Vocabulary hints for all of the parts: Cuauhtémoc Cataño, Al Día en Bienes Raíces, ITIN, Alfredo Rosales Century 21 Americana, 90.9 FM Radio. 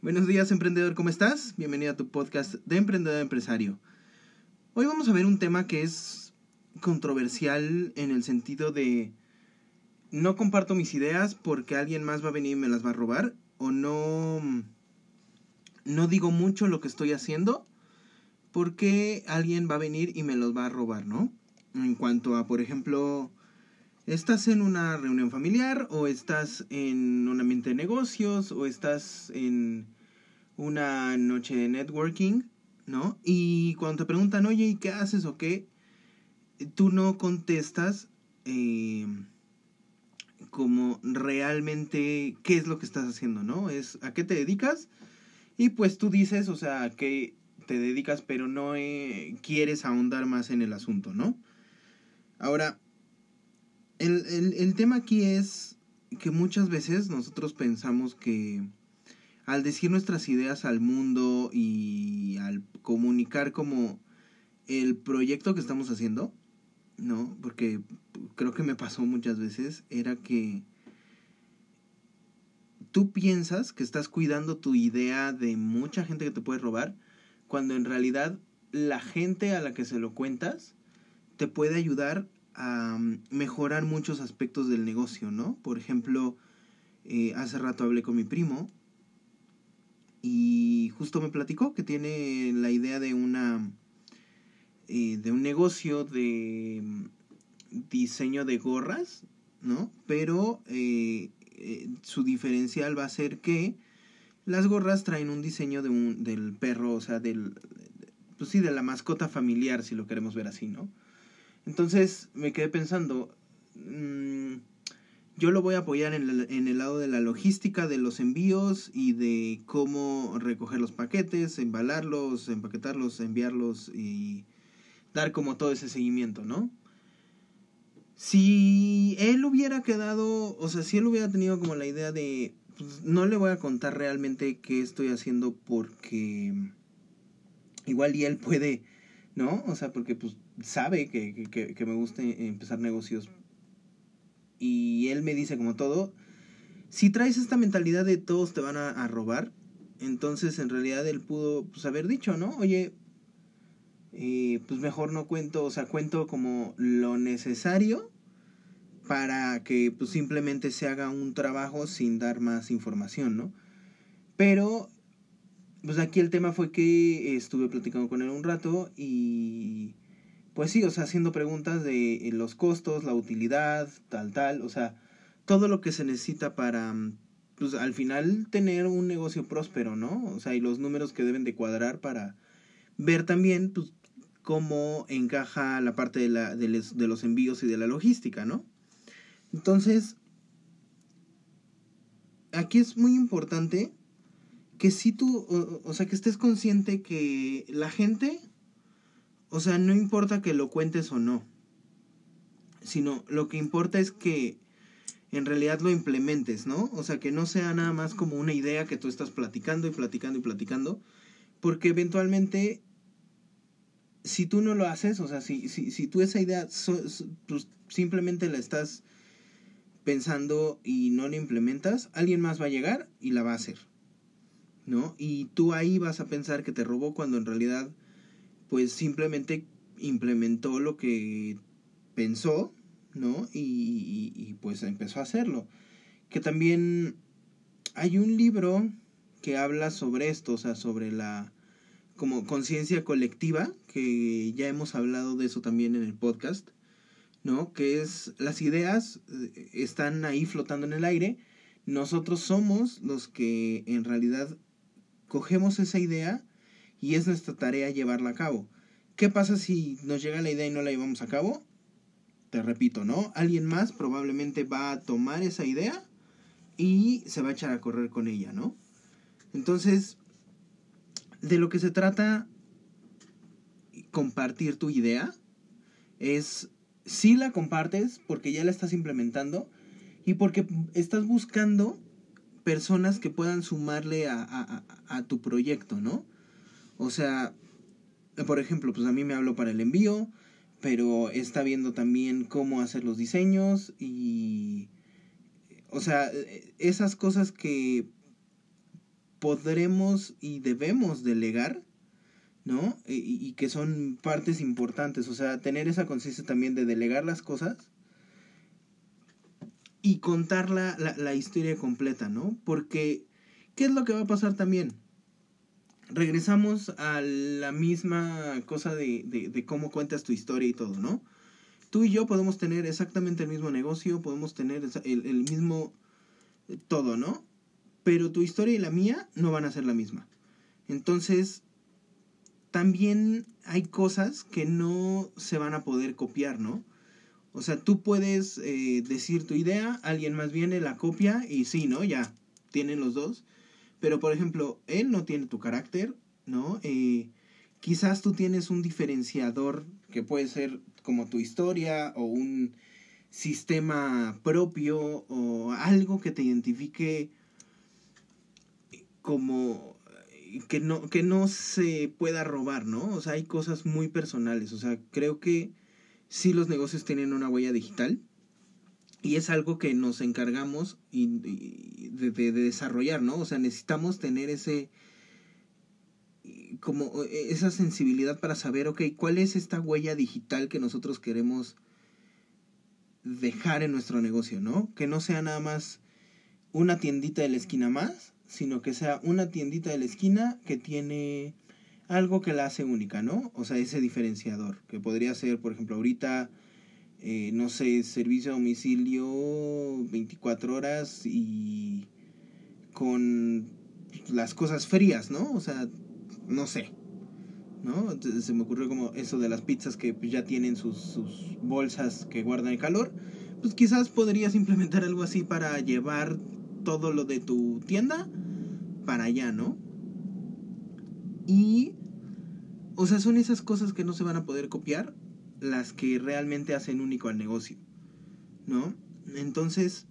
Buenos días, emprendedor, ¿cómo estás? Bienvenido a tu podcast de Emprendedor Empresario. Hoy vamos a ver un tema que es controversial en el sentido de no comparto mis ideas porque alguien más va a venir y me las va a robar, o no digo mucho lo que estoy haciendo porque alguien va a venir y me los va a robar, ¿no? En cuanto a, por ejemplo, estás en una reunión familiar, o estás en un ambiente de negocios, o estás en una noche de networking, ¿no? Y cuando te preguntan, oye, ¿y qué haces o qué? Tú no contestas como realmente qué es lo que estás haciendo, ¿no? Es a qué te dedicas, y pues tú dices, o sea, a qué te dedicas, pero no quieres ahondar más en el asunto, ¿no? Ahora, el tema aquí es que muchas veces nosotros pensamos que al decir nuestras ideas al mundo y al comunicar como el proyecto que estamos haciendo, ¿no? Porque creo que me pasó muchas veces, era que tú piensas que estás cuidando tu idea de mucha gente que te puede robar, cuando en realidad la gente a la que se lo cuentas te puede ayudar a mejorar muchos aspectos del negocio, ¿no? Por ejemplo, hace rato hablé con mi primo y justo me platicó que tiene la idea de un negocio de diseño de gorras, ¿no? Pero su diferencial va a ser que las gorras traen un diseño del perro, o sea, de la mascota familiar, si lo queremos ver así, ¿no? Entonces me quedé pensando, yo lo voy a apoyar en el lado de la logística, de los envíos y de cómo recoger los paquetes, embalarlos, empaquetarlos, enviarlos y dar como todo ese seguimiento, ¿no? Si él hubiera quedado, o sea, si él hubiera tenido como la idea de, pues, no le voy a contar realmente qué estoy haciendo porque igual y él puede, ¿no? O sea, porque pues sabe que me gusta empezar negocios. Y él me dice como todo, si traes esta mentalidad de todos te van a robar, entonces en realidad él pudo pues haber dicho, ¿no? Oye, pues mejor no cuento, o sea, cuento como lo necesario para que pues simplemente se haga un trabajo sin dar más información, ¿no? Pero pues aquí el tema fue que estuve platicando con él un rato y pues sí, o sea, haciendo preguntas de los costos, la utilidad, tal, o sea, todo lo que se necesita para, pues al final tener un negocio próspero, ¿no? O sea, y los números que deben de cuadrar para ver también, pues, cómo encaja la parte de los envíos y de la logística, ¿no? Entonces, aquí es muy importante que si tú, o sea, que estés consciente que la gente, o sea, no importa que lo cuentes o no, sino lo que importa es que en realidad lo implementes, ¿no? O sea, que no sea nada más como una idea que tú estás platicando, porque eventualmente, si tú no lo haces, o sea, si tú esa idea pues simplemente la estás pensando y no la implementas, alguien más va a llegar y la va a hacer, ¿no? Y tú ahí vas a pensar que te robó cuando en realidad pues simplemente implementó lo que pensó, ¿no? Y pues empezó a hacerlo. Que también hay un libro que habla sobre esto, o sea, sobre la como conciencia colectiva, que ya hemos hablado de eso también en el podcast, ¿no? Que es, las ideas están ahí flotando en el aire, nosotros somos los que en realidad cogemos esa idea y es nuestra tarea llevarla a cabo. ¿Qué pasa si nos llega la idea y no la llevamos a cabo? Te repito, ¿no? Alguien más probablemente va a tomar esa idea y se va a echar a correr con ella, ¿no? Entonces, de lo que se trata compartir tu idea es, si la compartes porque ya la estás implementando y porque estás buscando personas que puedan sumarle a tu proyecto, ¿no? O sea, por ejemplo, pues a mí me habló para el envío, pero está viendo también cómo hacer los diseños y, o sea, esas cosas que podremos y debemos delegar, ¿no? Y que son partes importantes, o sea, tener esa conciencia también de delegar las cosas y contar la historia completa, ¿no? Porque, ¿qué es lo que va a pasar también? Regresamos a la misma cosa de cómo cuentas tu historia y todo, ¿no? Tú y yo podemos tener exactamente el mismo negocio, podemos tener el mismo todo, ¿no? Pero tu historia y la mía no van a ser la misma. Entonces, también hay cosas que no se van a poder copiar, ¿no? O sea, tú puedes decir tu idea, alguien más viene, la copia y sí, ¿no? Ya, tienen los dos. Pero, por ejemplo, él no tiene tu carácter, ¿no? Quizás tú tienes un diferenciador que puede ser como tu historia o un sistema propio o algo que te identifique como que no se pueda robar, ¿no? O sea, hay cosas muy personales. O sea, creo que sí los negocios tienen una huella digital y es algo que nos encargamos y de desarrollar, ¿no? O sea, necesitamos tener ese... como esa sensibilidad para saber, ok, ¿cuál es esta huella digital que nosotros queremos dejar en nuestro negocio, ¿no? Que no sea nada más una tiendita de la esquina más, sino que sea una tiendita de la esquina que tiene algo que la hace única, ¿no? O sea, ese diferenciador, que podría ser, por ejemplo, ahorita, no sé, servicio a domicilio 24 horas y con las cosas frías, ¿no? O sea, no sé, ¿no? Entonces, se me ocurrió como eso de las pizzas que ya tienen sus bolsas que guardan el calor. Pues quizás podrías implementar algo así para llevar todo lo de tu tienda para allá, ¿no? Y, o sea, son esas cosas que no se van a poder copiar las que realmente hacen único al negocio, ¿no? Entonces,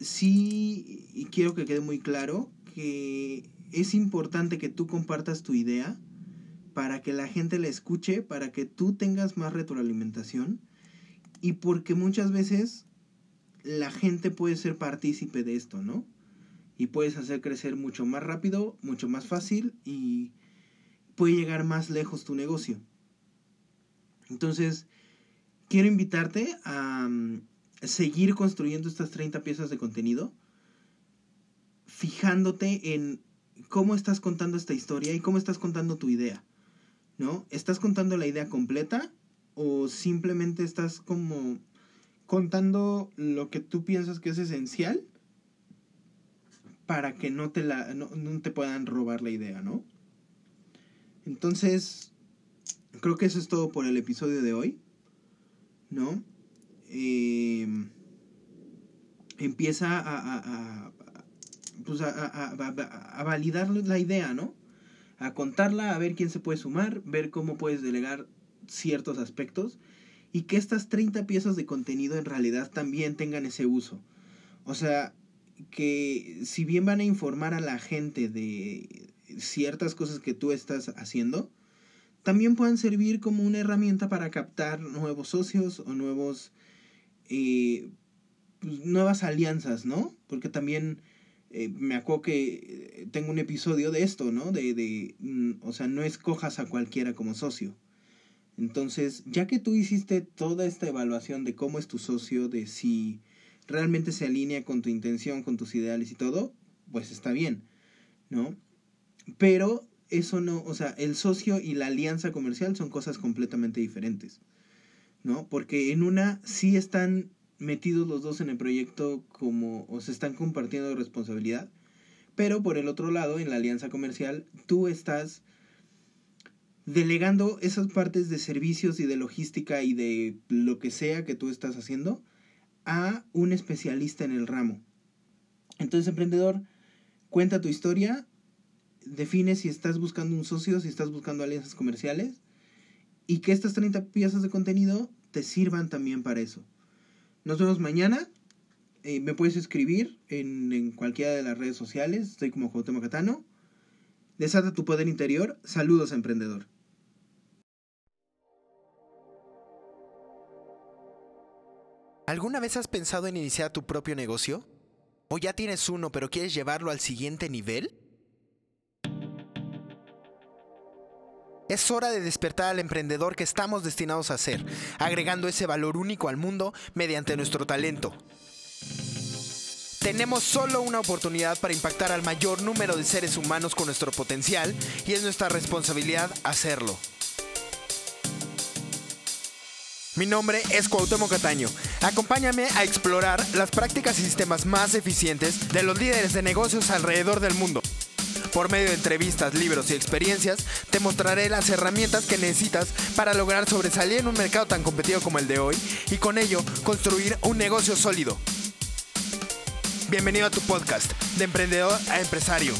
sí, y quiero que quede muy claro que... es importante que tú compartas tu idea para que la gente la escuche, para que tú tengas más retroalimentación y porque muchas veces la gente puede ser partícipe de esto, ¿no? Y puedes hacer crecer mucho más rápido, mucho más fácil y puede llegar más lejos tu negocio. Entonces, quiero invitarte a seguir construyendo estas 30 piezas de contenido, fijándote en cómo estás contando esta historia y cómo estás contando tu idea, ¿no? ¿Estás contando la idea completa o simplemente estás como contando lo que tú piensas que es esencial para que no te puedan robar la idea, ¿no? Entonces, creo que eso es todo por el episodio de hoy, ¿no? Empieza a validar la idea, ¿no? A contarla, a ver quién se puede sumar, ver cómo puedes delegar ciertos aspectos y que estas 30 piezas de contenido en realidad también tengan ese uso. O sea, que si bien van a informar a la gente de ciertas cosas que tú estás haciendo, también puedan servir como una herramienta para captar nuevos socios o nuevas alianzas, ¿no? Porque también... me acuerdo que tengo un episodio de esto, ¿no? O sea, no escojas a cualquiera como socio. Entonces, ya que tú hiciste toda esta evaluación de cómo es tu socio, de si realmente se alinea con tu intención, con tus ideales y todo, pues está bien, ¿no? Pero eso no, o sea, el socio y la alianza comercial son cosas completamente diferentes, ¿no? Porque en una sí están... metidos los dos en el proyecto como o se están compartiendo responsabilidad, pero por el otro lado, en la alianza comercial, tú estás delegando esas partes de servicios y de logística y de lo que sea que tú estás haciendo a un especialista en el ramo. Entonces, emprendedor, cuenta tu historia, define si estás buscando un socio, si estás buscando alianzas comerciales y que estas 30 piezas de contenido te sirvan también para eso. Nos vemos mañana. Me puedes escribir en cualquiera de las redes sociales. Estoy como Cuauhtémoc Catano. Desata tu poder interior. Saludos, emprendedor. ¿Alguna vez has pensado en iniciar tu propio negocio? ¿O ya tienes uno, pero quieres llevarlo al siguiente nivel? Es hora de despertar al emprendedor que estamos destinados a ser, agregando ese valor único al mundo mediante nuestro talento. Tenemos solo una oportunidad para impactar al mayor número de seres humanos con nuestro potencial y es nuestra responsabilidad hacerlo. Mi nombre es Cuauhtémoc Cataño. Acompáñame a explorar las prácticas y sistemas más eficientes de los líderes de negocios alrededor del mundo. Por medio de entrevistas, libros y experiencias, te mostraré las herramientas que necesitas para lograr sobresalir en un mercado tan competido como el de hoy y con ello construir un negocio sólido. Bienvenido a tu podcast, de emprendedor a empresario.